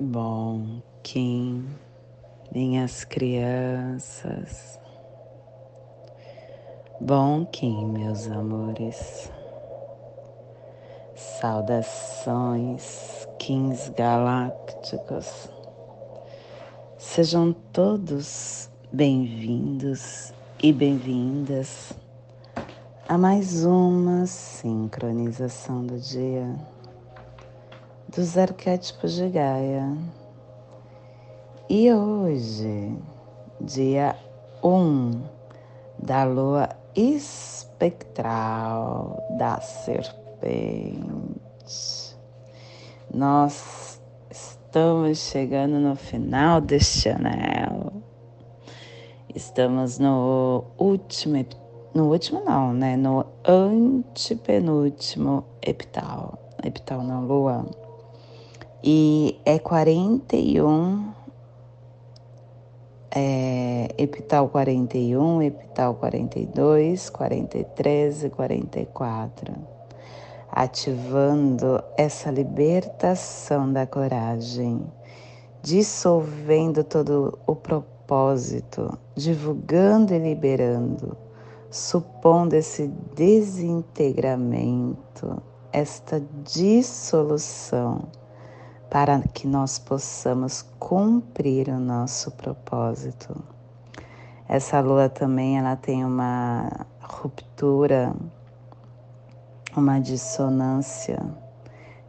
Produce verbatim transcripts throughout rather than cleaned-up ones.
Bom, Kim, minhas crianças. Bom, Kim, meus amores. Saudações, Kins galácticos. Sejam todos bem-vindos e bem-vindas a mais uma sincronização do dia dos arquétipos de Gaia. E hoje, dia um da Lua Espectral da Serpente. Nós estamos chegando no final deste anel. Estamos no último, no último não, né? No antepenúltimo epital. Epital na Lua. E é quarenta e um, é, epital quarenta e um, epital quarenta e dois, quarenta e três e quarenta e quatro, ativando essa libertação da coragem, dissolvendo todo o propósito, divulgando e liberando, supondo esse desintegramento, esta dissolução, para que nós possamos cumprir o nosso propósito. Essa lua também, ela tem uma ruptura, uma dissonância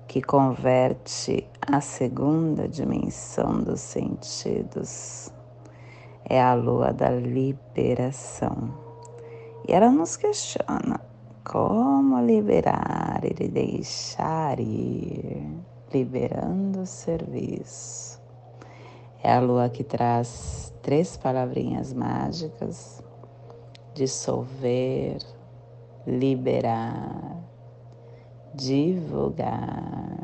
que converte a segunda dimensão dos sentidos. É a lua da liberação. E ela nos questiona como liberar e deixar ir. Liberando o serviço. É a lua que traz três palavrinhas mágicas: dissolver, liberar, divulgar.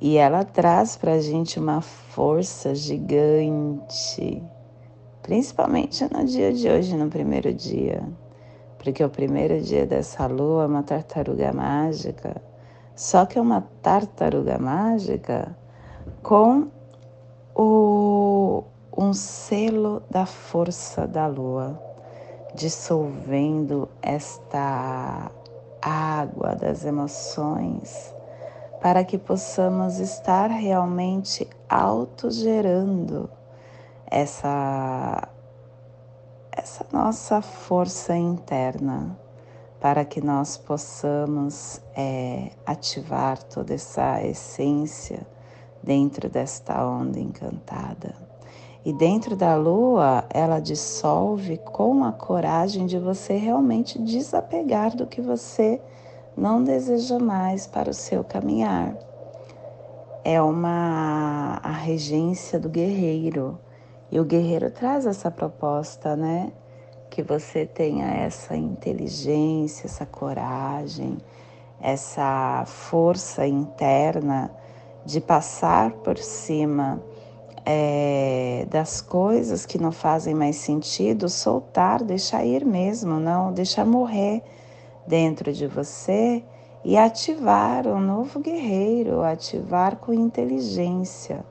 E ela traz pra gente uma força gigante, principalmente no dia de hoje, no primeiro dia, porque o primeiro dia dessa lua é uma tartaruga mágica. Só que é uma tartaruga mágica com o, um selo da força da lua, dissolvendo esta água das emoções para que possamos estar realmente autogerando essa, essa nossa força interna, para que nós possamos é, ativar toda essa essência dentro desta onda encantada. E dentro da lua, ela dissolve com a coragem de você realmente desapegar do que você não deseja mais para o seu caminhar. É uma a regência do guerreiro, e o guerreiro traz essa proposta, né? Que você tenha essa inteligência, essa coragem, essa força interna de passar por cima é, das coisas que não fazem mais sentido, soltar, deixar ir mesmo, não deixar morrer dentro de você e ativar um novo guerreiro, ativar com inteligência,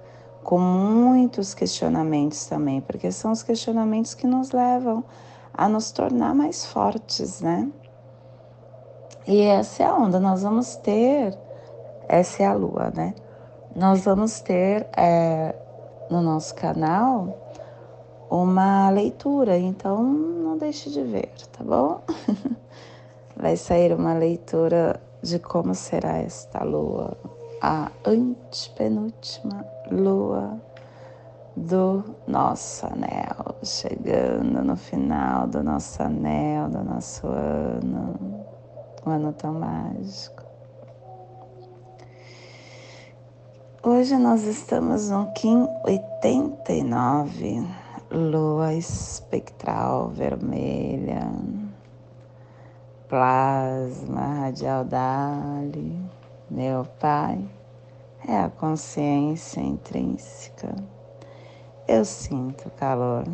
com muitos questionamentos também, porque são os questionamentos que nos levam a nos tornar mais fortes, né? E essa é a onda, nós vamos ter, essa é a lua, né? Nós vamos ter é, no nosso canal uma leitura, então não deixe de ver, tá bom? Vai sair uma leitura de como será esta lua, a antepenúltima lua do nosso anel, chegando no final do nosso anel, do nosso ano, o ano tão mágico. Hoje nós estamos no Kin oitenta e nove, Lua Espectral Vermelha, Plasma Radial DALI, meu pai, é a consciência intrínseca. Eu sinto calor.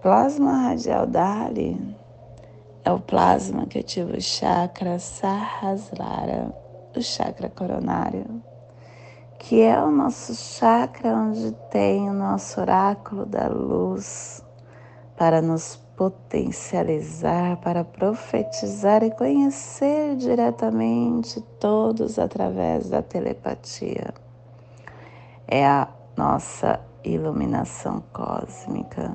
Plasma radial DALI é o plasma que ativa o chakra Sahasrara, o chakra coronário, que é o nosso chakra onde tem o nosso oráculo da luz, para nos potencializar, para profetizar e conhecer diretamente todos através da telepatia. É a nossa iluminação cósmica,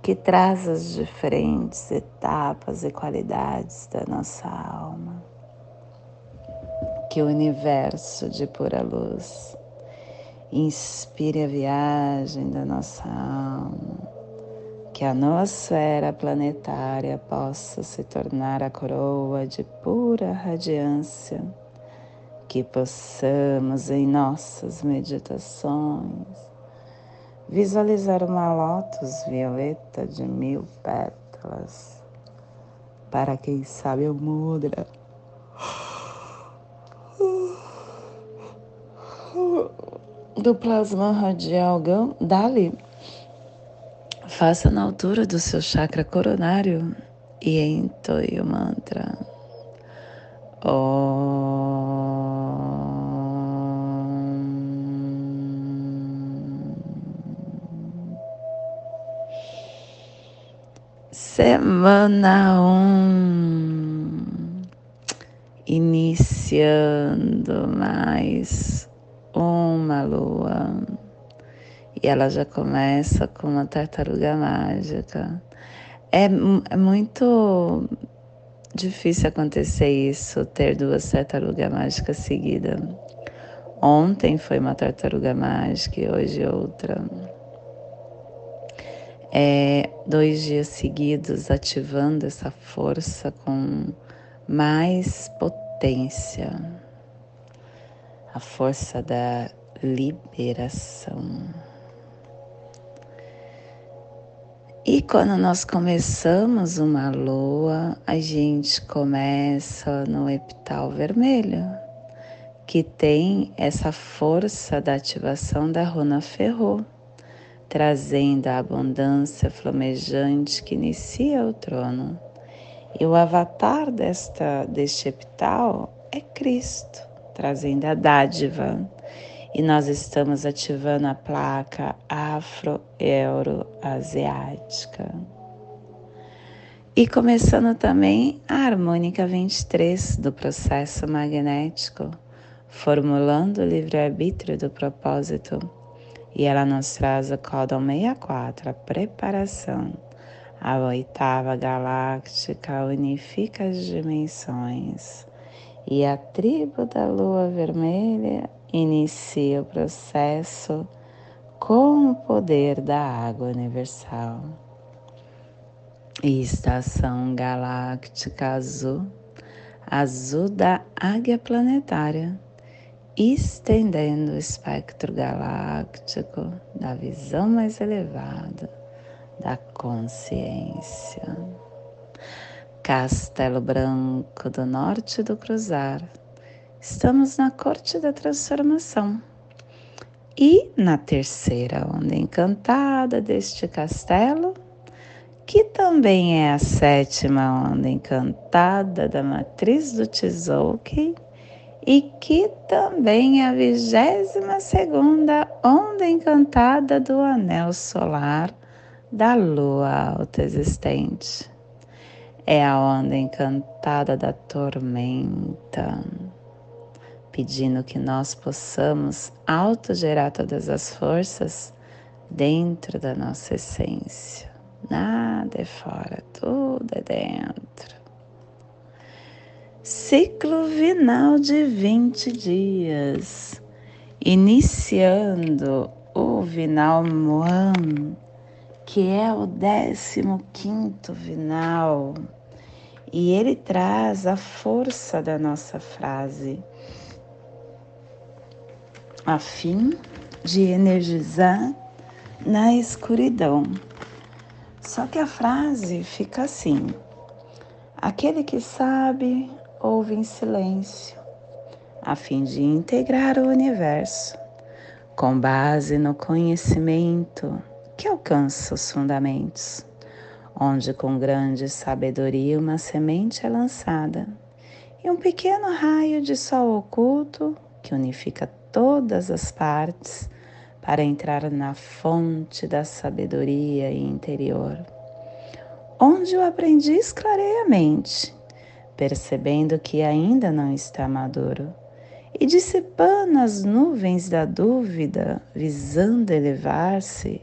que traz as diferentes etapas e qualidades da nossa alma, que o universo de pura luz inspire a viagem da nossa alma, que a nosfera planetária possa se tornar a coroa de pura radiância, que possamos em nossas meditações visualizar uma lótus violeta de mil pétalas, para quem sabe o mudra, do plasma radial DALI. Faça na altura do seu chakra coronário e entoie o mantra. Om. Semana um, iniciando mais uma lua, e ela já começa com uma tartaruga mágica. É, é muito difícil acontecer isso, ter duas tartarugas mágicas seguidas. Ontem foi uma tartaruga mágica e hoje outra. É, dois dias seguidos ativando essa força com mais potência, a força da liberação. E quando nós começamos uma lua, a gente começa no epital vermelho, que tem essa força da ativação da runa ferro, trazendo a abundância flamejante que inicia o trono. E o avatar desta, deste epital é Cristo, trazendo a dádiva. E nós estamos ativando a placa afro-euro-asiática. E começando também a harmônica vinte e três do processo magnético, formulando o livre-arbítrio do propósito. E ela nos traz o códon sessenta e quatro, a preparação. A oitava galáctica unifica as dimensões. E a tribo da Lua Vermelha inicia o processo com o poder da água universal. E estação galáctica azul, azul da águia planetária, estendendo o espectro galáctico da visão mais elevada da consciência. Castelo Branco do Norte do Cruzar, estamos na corte da transformação. E na terceira onda encantada deste castelo, que também é a sétima onda encantada da matriz do Tzolkin, e que também é a vigésima segunda onda encantada do anel solar da lua autoexistente. É a onda encantada da tormenta, pedindo que nós possamos autogerar todas as forças dentro da nossa essência. Nada é fora, tudo é dentro. Ciclo vinal de vinte dias, iniciando o vinal Muan, que é o décimo quinto vinal, e ele traz a força da nossa frase, a fim de energizar na escuridão. Só que a frase fica assim: aquele que sabe ouve em silêncio, a fim de integrar o universo, com base no conhecimento que alcança os fundamentos, onde com grande sabedoria uma semente é lançada, e um pequeno raio de sol oculto que unifica todas as partes para entrar na fonte da sabedoria interior, onde o aprendiz clareia a mente, percebendo que ainda não está maduro, e dissipando as nuvens da dúvida, visando elevar-se,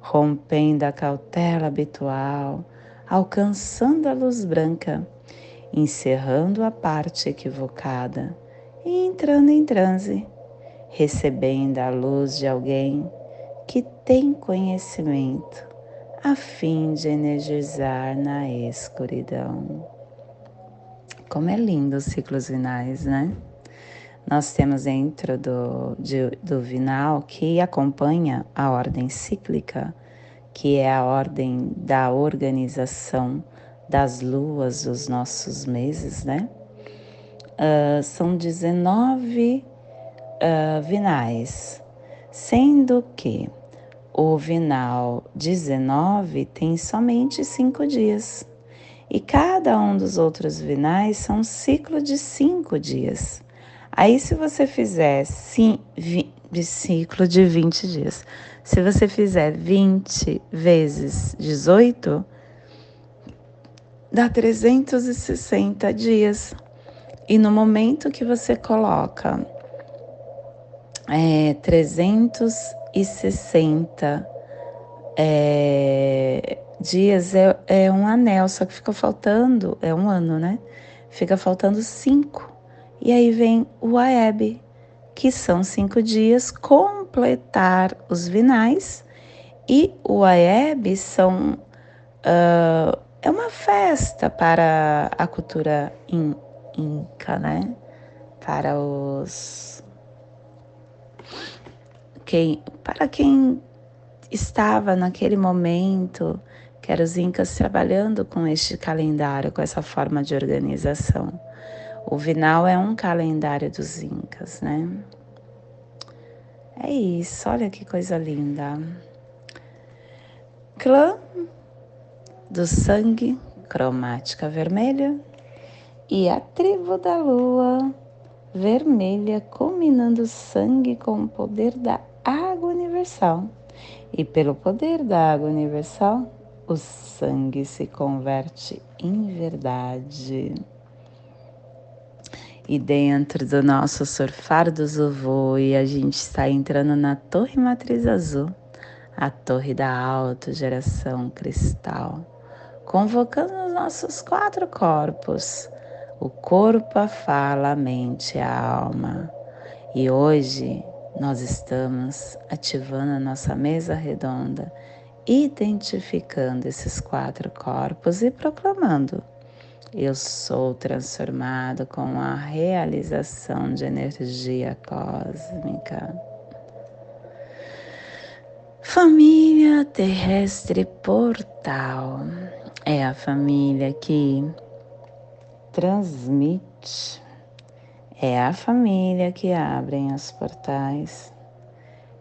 rompendo a cautela habitual, alcançando a luz branca, encerrando a parte equivocada e entrando em transe, recebendo a luz de alguém que tem conhecimento, a fim de energizar na escuridão. Como é lindo os ciclos vinais, né? Nós temos dentro do, de, do vinal que acompanha a ordem cíclica, que é a ordem da organização das luas dos nossos meses, né? Uh, são dezenove uh, vinais, sendo que o vinal dezenove tem somente cinco dias e cada um dos outros vinais são um ciclo de cinco dias. Aí se você fizer sim, vi, de ciclo de vinte dias, se você fizer vinte vezes dezoito, dá trezentos e sessenta dias. E no momento que você coloca é, trezentos e sessenta é, dias, é, é um anel, só que fica faltando, é um ano, né? Fica faltando cinco. E aí vem o Ayeb, que são cinco dias, completar os vinais. E o Ayeb são, uh, é uma festa para a cultura in, inca, né? Para os... Quem, para quem estava naquele momento, que eram os incas trabalhando com este calendário, com essa forma de organização. O vinal é um calendário dos incas, né? É isso, olha que coisa linda. Clã do sangue, cromática vermelha. E a tribo da lua vermelha, combinando sangue com o poder da água universal. E pelo poder da água universal, o sangue se converte em verdade. E dentro do nosso surfar do Zuvuya, a gente está entrando na torre matriz azul, a torre da autogeração cristal, convocando os nossos quatro corpos, o corpo, a fala, a mente, a alma. E hoje nós estamos ativando a nossa mesa redonda, identificando esses quatro corpos e proclamando: eu sou transformado com a realização de energia cósmica. Família terrestre portal é a família que transmite, é a família que abre os portais,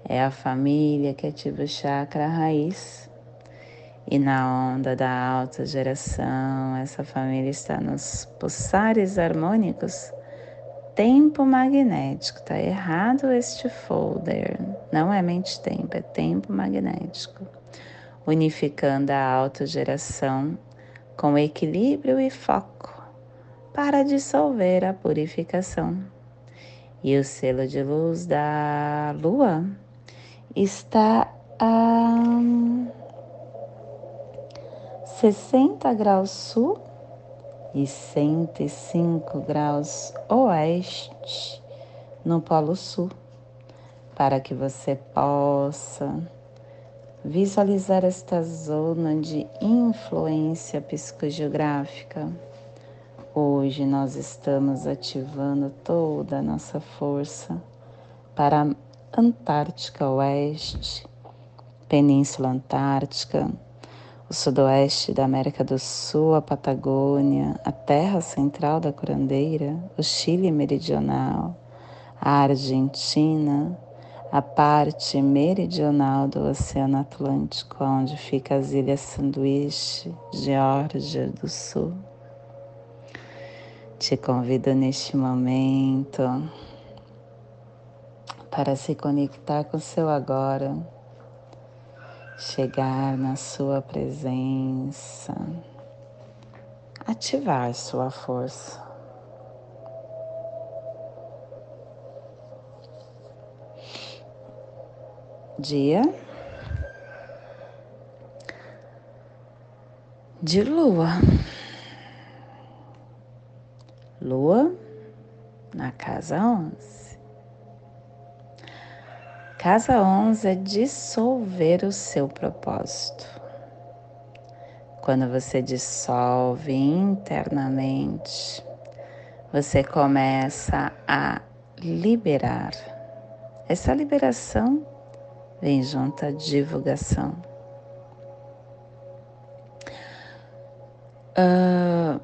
é a família que ativa o chakra raiz. E na onda da alta geração, essa família está nos pulsares harmônicos. Tempo magnético, tá errado este folder. Não é mente-tempo, é tempo magnético. Unificando a alta geração com equilíbrio e foco para dissolver a purificação. E o selo de luz da lua está a sessenta graus sul e cento e cinco graus oeste no Polo Sul, para que você possa visualizar esta zona de influência psicogeográfica. Hoje nós estamos ativando toda a nossa força para a Antártica Oeste, Península Antártica, o sudoeste da América do Sul, a Patagônia, a terra central da curandeira, o Chile meridional, a Argentina, a parte meridional do Oceano Atlântico, onde ficam as Ilhas Sanduíche, Geórgia do Sul. Te convido neste momento para se conectar com seu agora, chegar na sua presença, ativar sua força. Dia de lua, lua na casa onze. Casa onze é dissolver o seu propósito. Quando você dissolve internamente, você começa a liberar. Essa liberação vem junto à divulgação. Uh,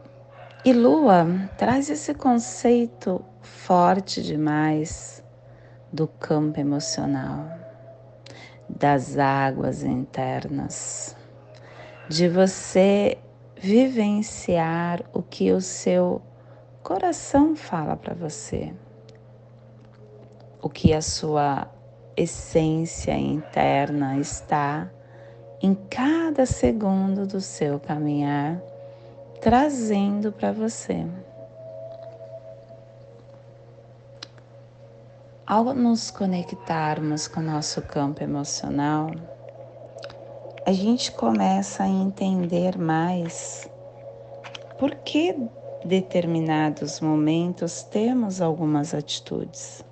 e Lua traz esse conceito forte demais do campo emocional, das águas internas, de você vivenciar o que o seu coração fala para você, o que a sua essência interna está em cada segundo do seu caminhar, trazendo para você. Ao nos conectarmos com o nosso campo emocional, a gente começa a entender mais por que em determinados momentos temos algumas atitudes.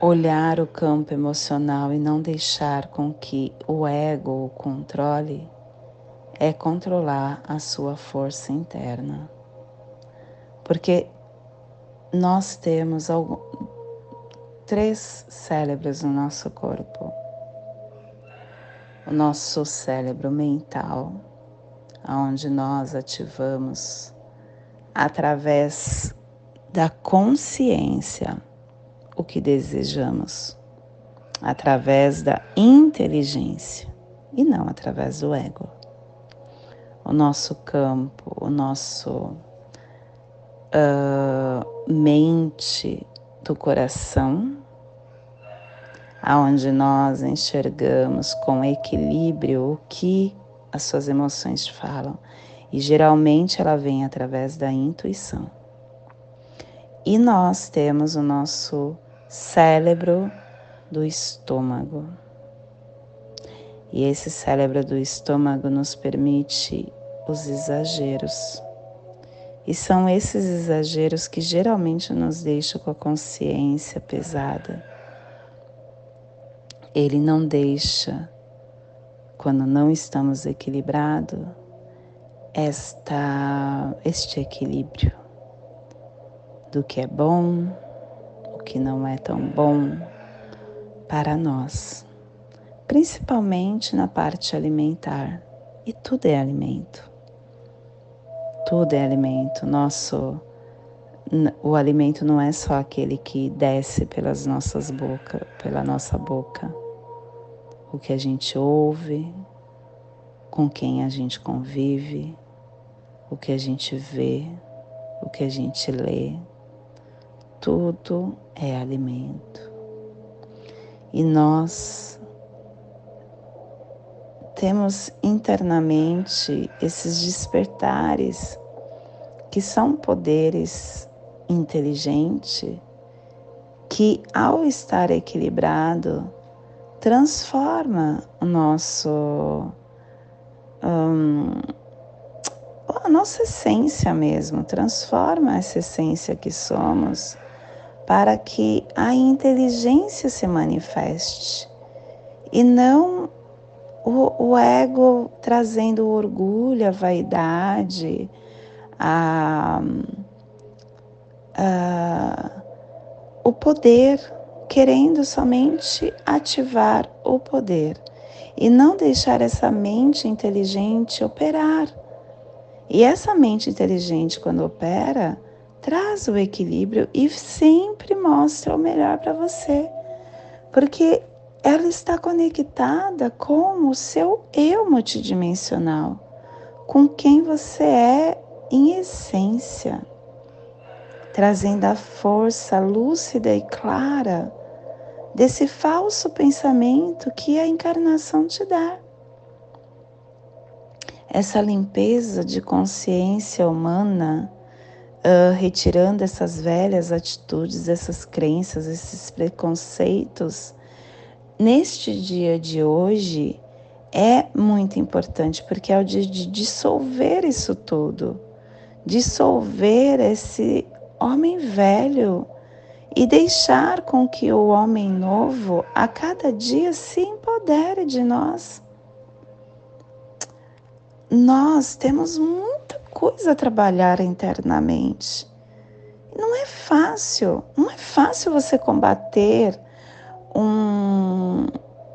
Olhar o campo emocional e não deixar com que o ego o controle é controlar a sua força interna. Porque nós temos algum, três cérebros no nosso corpo. O nosso cérebro mental, onde nós ativamos através da consciência o que desejamos, através da inteligência e não através do ego. O nosso campo, o nosso uh, mente do coração, aonde nós enxergamos com equilíbrio o que as suas emoções falam, e geralmente ela vem através da intuição. E nós temos o nosso cérebro do estômago. E esse cérebro do estômago nos permite os exageros. E são esses exageros que geralmente nos deixam com a consciência pesada. Ele não deixa, quando não estamos equilibrados, esta, este equilíbrio do que é bom, que não é tão bom para nós, principalmente na parte alimentar. E tudo é alimento, tudo é alimento. Nosso, o alimento não é só aquele que desce pelas nossas bocas, pela nossa boca, o que a gente ouve, com quem a gente convive, o que a gente vê, o que a gente lê. Tudo é alimento. E nós temos internamente esses despertares que são poderes inteligentes que, ao estar equilibrado, transforma o nosso, um, a nossa essência mesmo, transforma essa essência que somos, para que a inteligência se manifeste e não o, o ego trazendo o orgulho, a vaidade, a, a, o poder, querendo somente ativar o poder e não deixar essa mente inteligente operar. E essa mente inteligente, quando opera, traz o equilíbrio e sempre mostra o melhor para você, porque ela está conectada com o seu eu multidimensional, com quem você é em essência. trazendo a força lúcida e clara desse falso pensamento que a encarnação te dá. Essa limpeza de consciência humana, uh, retirando essas velhas atitudes, essas crenças, esses preconceitos, neste dia de hoje é muito importante, porque é o dia de dissolver isso tudo, dissolver esse homem velho e deixar com que o homem novo a cada dia se empodere de nós. Nós temos muita coisa a trabalhar internamente. Não é fácil, não é fácil você combater um,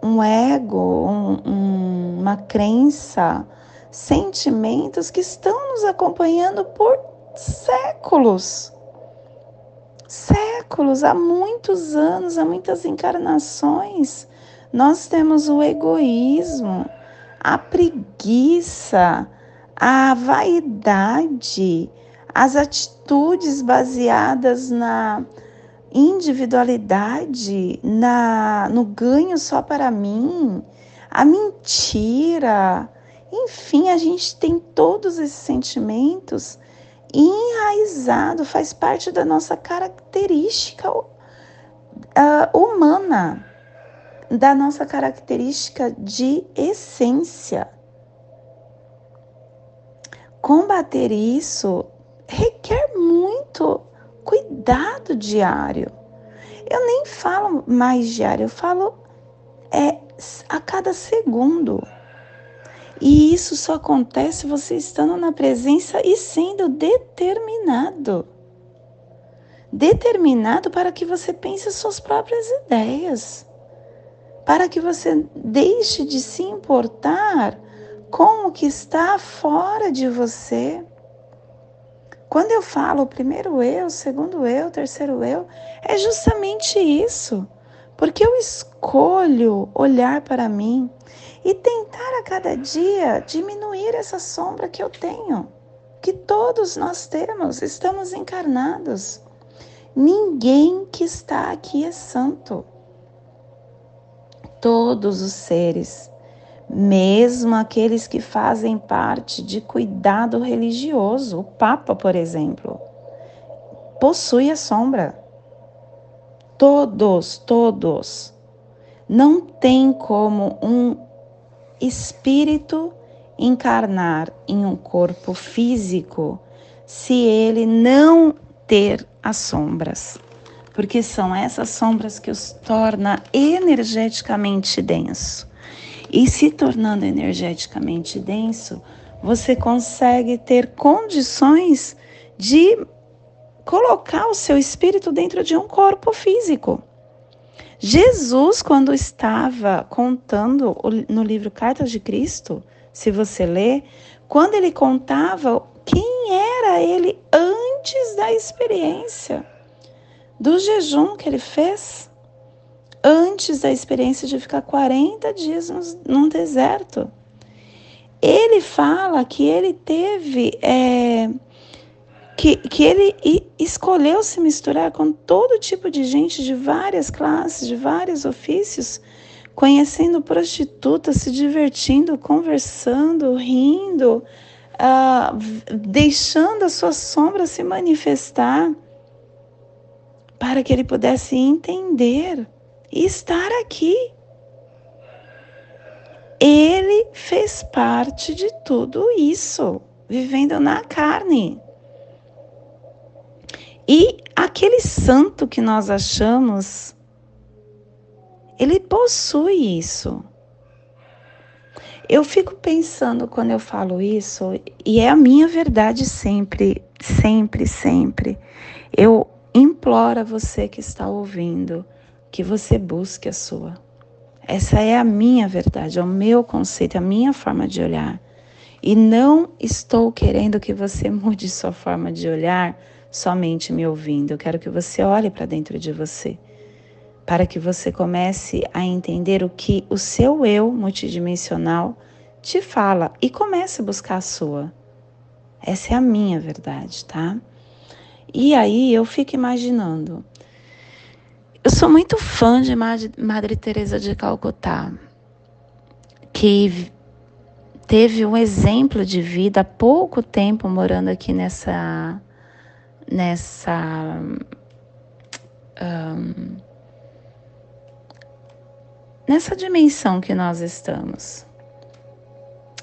um ego, um, um, uma crença, sentimentos que estão nos acompanhando por séculos. Séculos, há muitos anos, há muitas encarnações. Nós temos o egoísmo, a preguiça, a vaidade, as atitudes baseadas na individualidade, na, no ganho só para mim, a mentira. Enfim, a gente tem todos esses sentimentos enraizados, faz parte da nossa característica uh, humana. Da nossa característica de essência. Combater isso requer muito cuidado diário. Eu nem falo mais diário, eu falo é, a cada segundo. E isso só acontece você estando na presença e sendo determinado. Determinado para que você pense as suas próprias ideias. Para que você deixe de se importar com o que está fora de você. Quando eu falo primeiro eu, segundo eu, terceiro eu, é justamente isso. Porque eu escolho olhar para mim e tentar a cada dia diminuir essa sombra que eu tenho, que todos nós temos, estamos encarnados. Ninguém que está aqui é santo. Todos os seres, mesmo aqueles que fazem parte de cuidado religioso. O Papa, por exemplo, possui a sombra. Todos, todos. Não tem como um espírito encarnar em um corpo físico se ele não ter as sombras. Porque são essas sombras que os torna energeticamente denso. E se tornando energeticamente denso, você consegue ter condições de colocar o seu espírito dentro de um corpo físico. Jesus, quando estava contando no livro Cartas de Cristo, se você ler, quando ele contava quem era ele antes da experiência do jejum que ele fez, antes da experiência de ficar quarenta dias num deserto. Ele fala que ele teve, é, que, que ele escolheu se misturar com todo tipo de gente, de várias classes, de vários ofícios, conhecendo prostitutas, se divertindo, conversando, rindo, ah, deixando a sua sombra se manifestar, para que ele pudesse entender e estar aqui. Ele fez parte de tudo isso, vivendo na carne. E aquele santo que nós achamos, ele possui isso. Eu fico pensando quando eu falo isso, e é a minha verdade sempre, sempre, sempre. Eu imploro a você que está ouvindo que você busque a sua. Essa é a minha verdade, é o meu conceito, é a minha forma de olhar. E não estou querendo que você mude sua forma de olhar somente me ouvindo. Eu quero que você olhe para dentro de você, para que você comece a entender o que o seu eu multidimensional te fala e comece a buscar a sua. Essa é a minha verdade, tá? E aí eu fico imaginando. Eu sou muito fã de Madre Teresa de Calcutá, que teve um exemplo de vida há pouco tempo morando aqui nessa... nessa um, nessa dimensão que nós estamos.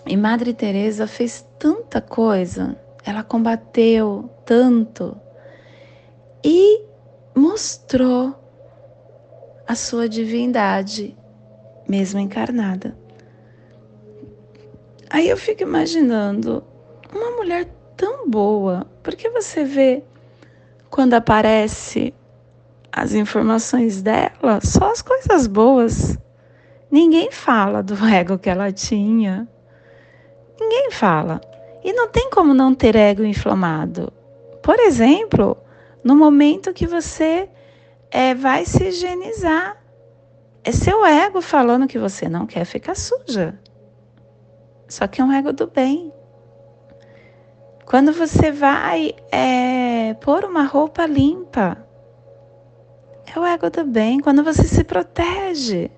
E Madre Teresa fez tanta coisa, ela combateu tanto e mostrou a sua divindade, mesmo encarnada. Aí eu fico imaginando uma mulher tão boa, porque você vê quando aparece as informações dela, só as coisas boas. Ninguém fala do ego que ela tinha. Ninguém fala. E não tem como não ter ego inflamado. Por exemplo, no momento que você é, vai se higienizar, é seu ego falando que você não quer ficar suja. Só que é um ego do bem. Quando você vai é, pôr uma roupa limpa, é o ego do bem. Quando você se protege,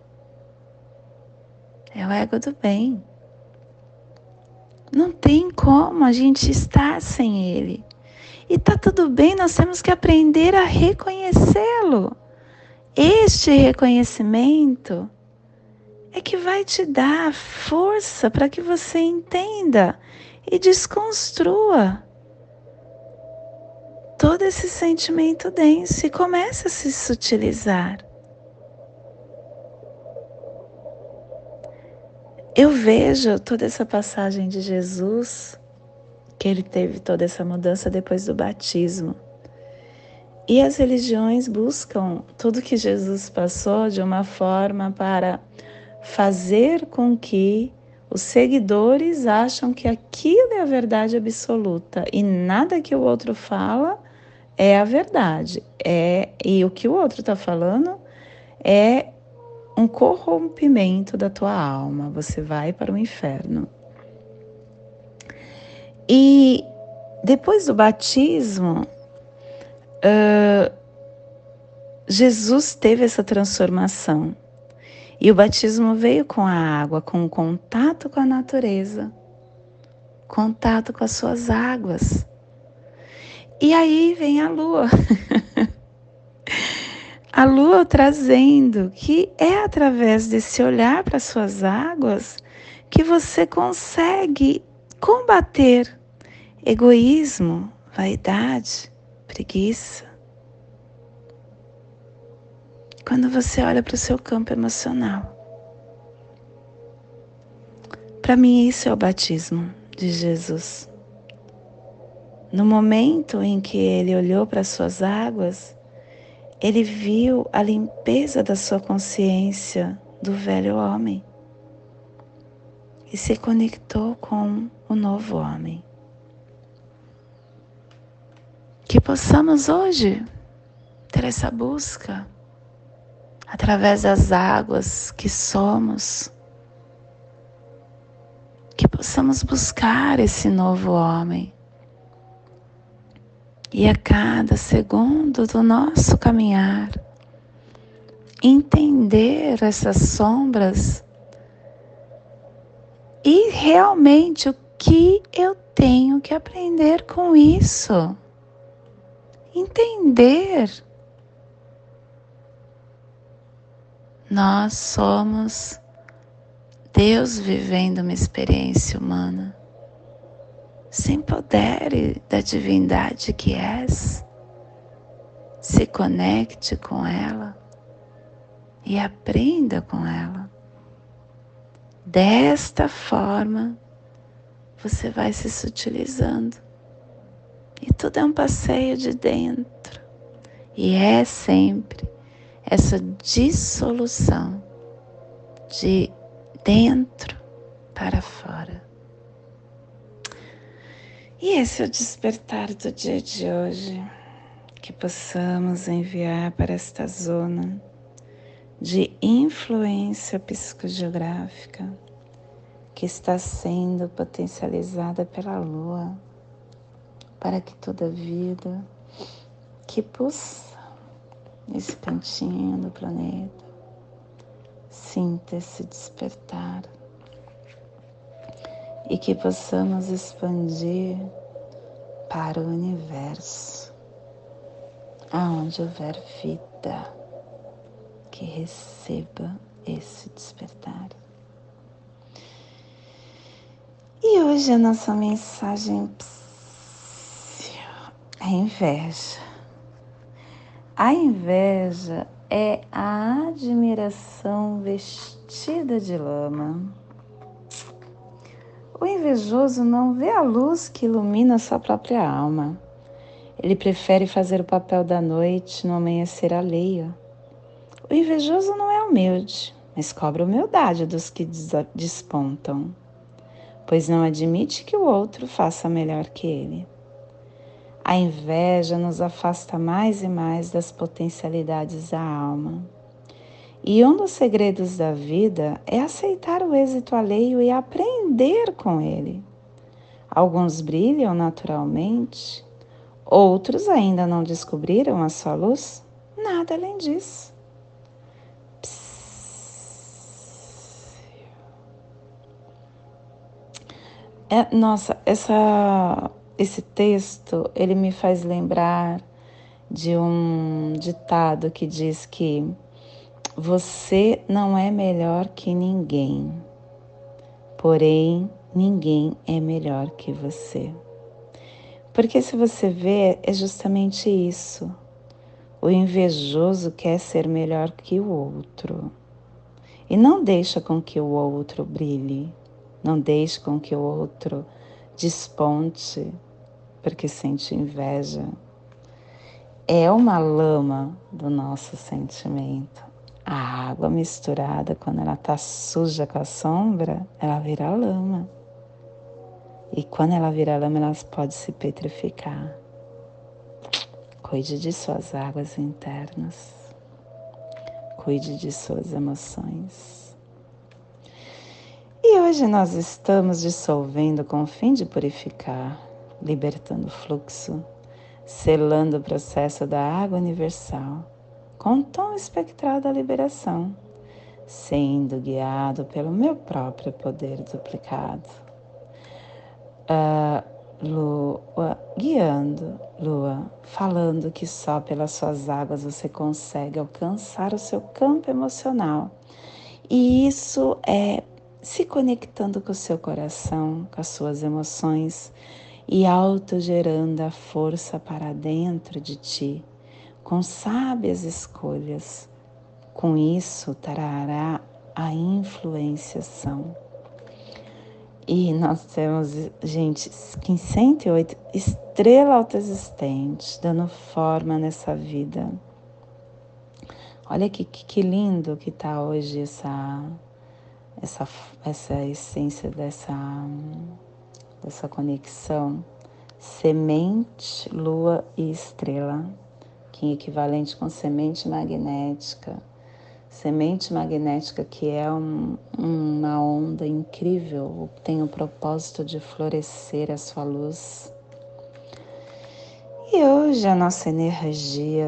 é o ego do bem. Não tem como a gente estar sem ele. E tá tudo bem, nós temos que aprender a reconhecê-lo. Este reconhecimento é que vai te dar força para que você entenda e desconstrua todo esse sentimento denso e comece a se sutilizar. Eu vejo toda essa passagem de Jesus, que ele teve toda essa mudança depois do batismo. E as religiões buscam tudo que Jesus passou de uma forma para fazer com que os seguidores acham que aquilo é a verdade absoluta e nada que o outro fala é a verdade. É, e o que o outro está falando é um corrompimento da tua alma, você vai para o inferno. E depois do batismo, uh, Jesus teve essa transformação. E o batismo veio com a água, com o contato com a natureza, contato com as suas águas. E aí vem a lua. A lua trazendo que é através desse olhar para as suas águas que você consegue combater egoísmo, vaidade, preguiça. Quando você olha para o seu campo emocional. Para mim, isso é o batismo de Jesus. No momento em que ele olhou para as suas águas, ele viu a limpeza da sua consciência do velho homem e se conectou com o novo homem. Que possamos hoje ter essa busca através das águas que somos, que possamos buscar esse novo homem. E a cada segundo do nosso caminhar, entender essas sombras e realmente o que eu tenho que aprender com isso. Entender. Nós somos Deus vivendo uma experiência humana. Sem poder da divindade que és, se conecte com ela e aprenda com ela. Desta forma, você vai se sutilizando. E tudo é um passeio de dentro. E é sempre essa dissolução de dentro para fora. E esse é o despertar do dia de hoje, que possamos enviar para esta zona de influência psicogeográfica que está sendo potencializada pela Lua, para que toda vida arquipos, nesse cantinho do planeta. Sinta esse despertar e que possamos expandir para o universo, aonde houver vida, que receba esse despertar. E hoje a nossa mensagem é inveja. A inveja é a admiração vestida de lama. O invejoso não vê a luz que ilumina sua própria alma. Ele prefere fazer o papel da noite no amanhecer alheio. O invejoso não é humilde, mas cobra humildade dos que despontam, pois não admite que o outro faça melhor que ele. A inveja nos afasta mais e mais das potencialidades da alma. E um dos segredos da vida é aceitar o êxito alheio e aprender com ele. Alguns brilham naturalmente, outros ainda não descobriram a sua luz, nada além disso. Psss. É, nossa, essa, esse texto, ele me faz lembrar de um ditado que diz que você não é melhor que ninguém, porém, ninguém é melhor que você. Porque se você vê, é justamente isso. O invejoso quer ser melhor que o outro e não deixa com que o outro brilhe, não deixa com que o outro desponte, porque sente inveja. É uma lama do nosso sentimento. A água misturada, quando ela tá suja com a sombra, ela vira lama. E quando ela vira lama, ela pode se petrificar. Cuide de suas águas internas. Cuide de suas emoções. E hoje nós estamos dissolvendo com o fim de purificar, libertando o fluxo, selando o processo da água universal, com o tom espectral da liberação, sendo guiado pelo meu próprio poder duplicado. Uh, lua, guiando, lua, falando que só pelas suas águas você consegue alcançar o seu campo emocional. E isso é se conectando com o seu coração, com as suas emoções e autogerando a força para dentro de ti, com sábias escolhas. Com isso, trará a influenciação. E nós temos, gente, Kin cento e oito, estrela autoexistente, dando forma nessa vida. Olha que, que lindo que tá hoje essa, essa, essa essência dessa, dessa conexão. Semente, lua e estrela, equivalente com semente magnética. Semente magnética que é um, uma onda incrível, tem o propósito de florescer a sua luz. E hoje a nossa energia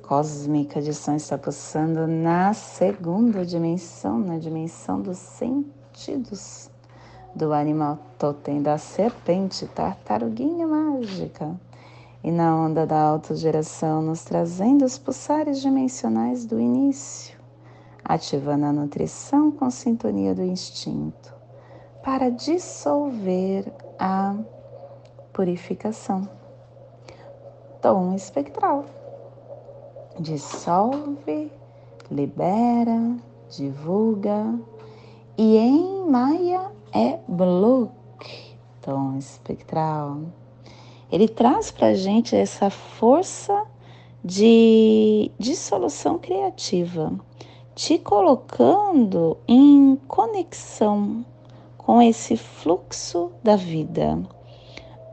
cósmica de som está pulsando na segunda dimensão, na dimensão dos sentidos do animal totem, da serpente, tartaruguinha mágica. E na onda da autogeração, nos trazendo os pulsares dimensionais do início, ativando a nutrição com sintonia do instinto, para dissolver a purificação. Tom espectral. Dissolve, libera, divulga. E em Maia é Muluke, tom espectral. Ele traz para a gente essa força de dissolução criativa, te colocando em conexão com esse fluxo da vida.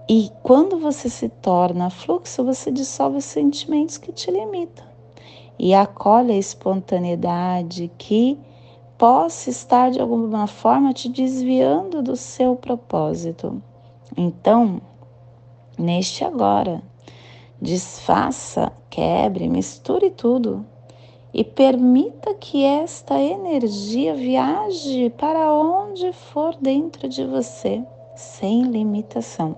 E quando você se torna fluxo, você dissolve os sentimentos que te limitam e acolhe a espontaneidade que possa estar, de alguma forma, te desviando do seu propósito. Então, neste agora, Desfaça, quebre, misture tudo e permita que esta energia viaje para onde for dentro de você, sem limitação.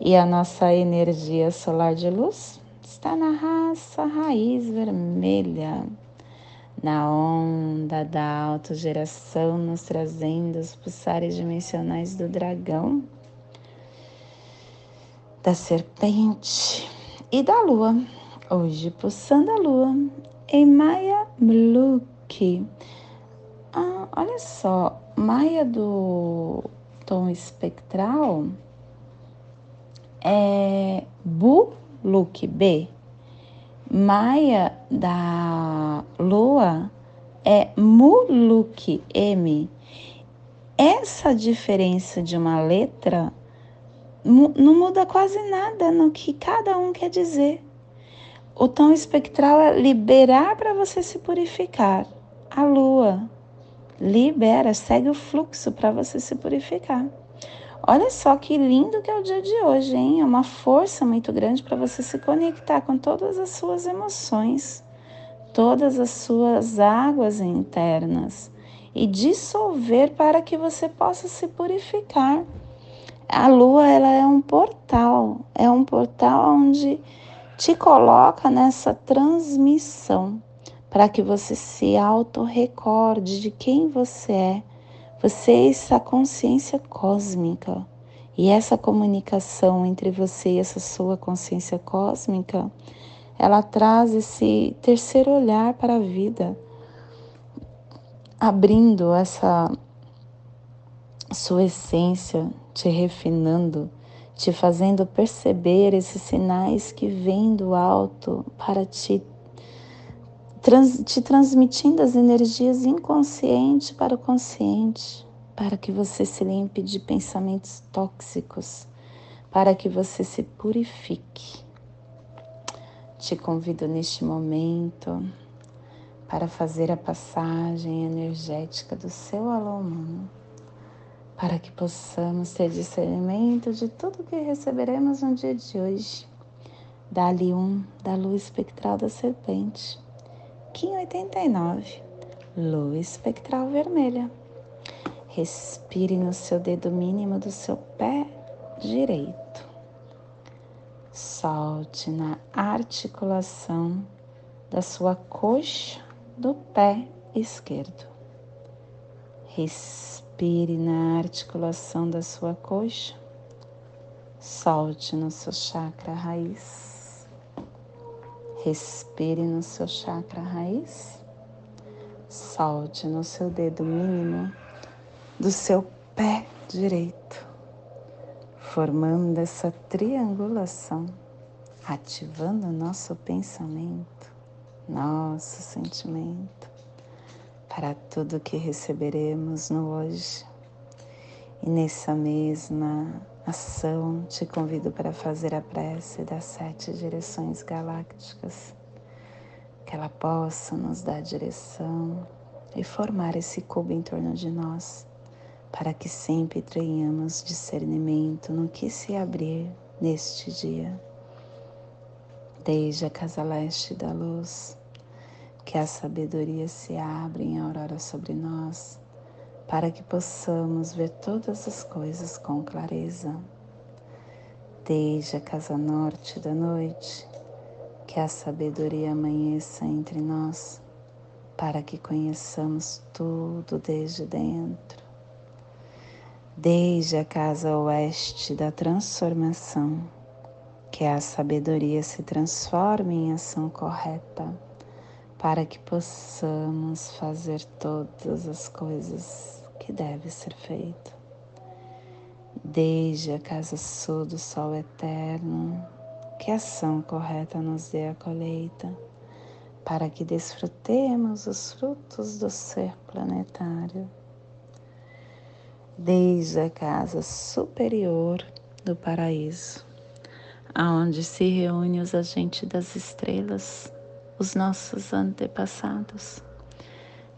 E a nossa energia solar de luz está na raça raiz vermelha, na onda da autogeração, nos trazendo os pulsares dimensionais do dragão, da serpente e da lua. Hoje, pulsando a lua, em Maia Muluke. Ah, olha só, Maia do tom espectral é Muluke, B. Maia da lua é Muluke, M. Essa diferença de uma letra não muda quase nada no que cada um quer dizer. O tom espectral é liberar para você se purificar. A lua libera, segue o fluxo para você se purificar. Olha só que lindo que é o dia de hoje, hein? É uma força muito grande para você se conectar com todas as suas emoções, todas as suas águas internas e dissolver para que você possa se purificar. A lua, ela é um portal, é um portal onde te coloca nessa transmissão para que você se auto-recorde de quem você é. Você é essa consciência cósmica, e essa comunicação entre você e essa sua consciência cósmica, ela traz esse terceiro olhar para a vida, abrindo essa sua essência, te refinando, te fazendo perceber esses sinais que vêm do alto para te, trans, te transmitindo as energias inconsciente para o consciente, para que você se limpe de pensamentos tóxicos, para que você se purifique. Te convido neste momento para fazer a passagem energética do seu alô humano, para que possamos ter discernimento de tudo que receberemos no dia de hoje. Dali um, da Lua Espectral da Serpente. Kin oitenta e nove, Lua Espectral Vermelha. Respire no seu dedo mínimo do seu pé direito. Solte na articulação da sua coxa do pé esquerdo. Respire. Respire na articulação da sua coxa, solte no seu chakra raiz, respire no seu chakra raiz, solte no seu dedo mínimo do seu pé direito, formando essa triangulação, ativando nosso pensamento, nosso sentimento, para tudo que receberemos no hoje. E nessa mesma ação, te convido para fazer a prece das sete direções galácticas, que ela possa nos dar direção e formar esse cubo em torno de nós, para que sempre tenhamos discernimento no que se abrir neste dia. Desde a casa leste da luz, que a sabedoria se abra em aurora sobre nós, para que possamos ver todas as coisas com clareza. Desde a casa norte da noite, que a sabedoria amanheça entre nós, para que conheçamos tudo desde dentro. Desde a casa oeste da transformação, que a sabedoria se transforme em ação correta, para que possamos fazer todas as coisas que deve ser feito. Desde a casa sul do sol eterno, que a ação correta nos dê a colheita, para que desfrutemos os frutos do ser planetário. Desde a casa superior do paraíso, aonde se reúnem os agentes das estrelas, os nossos antepassados,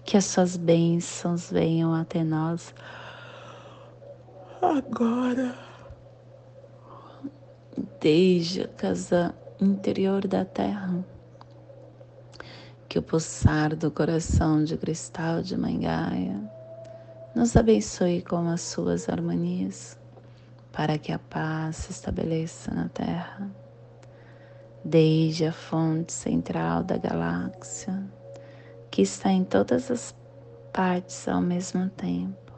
que as suas bênçãos venham até nós agora desde a casa interior da terra, que o pulsar do coração de cristal de Mãe Gaia nos abençoe com as suas harmonias, para que a paz se estabeleça na terra. Desde a fonte central da galáxia, que está em todas as partes ao mesmo tempo,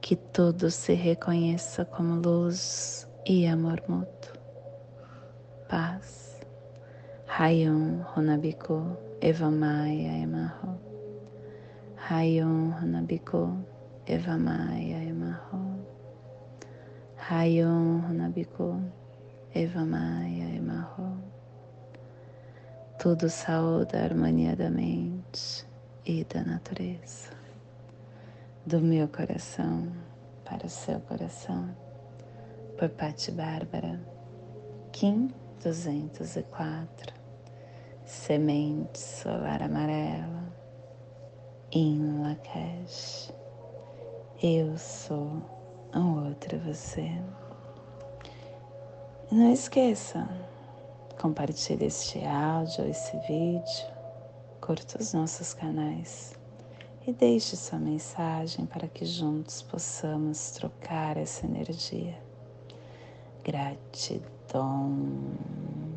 que tudo se reconheça como luz e amor mútuo. Paz. Rayon Hanabiko, evamaya, emaho. Rayon Hanabiko, evamaya, emaho. Rayon Hanabiko, evamaya, emaho. Tudo saúda a harmonia da mente e da natureza. Do meu coração para o seu coração. Por Pati Bárbara, Kin duzentos e quatro. Semente solar amarela, em Lakesh. Eu sou um outro você. E não esqueça, compartilhe este áudio, esse vídeo, curta os nossos canais e deixe sua mensagem para que juntos possamos trocar essa energia. Gratidão.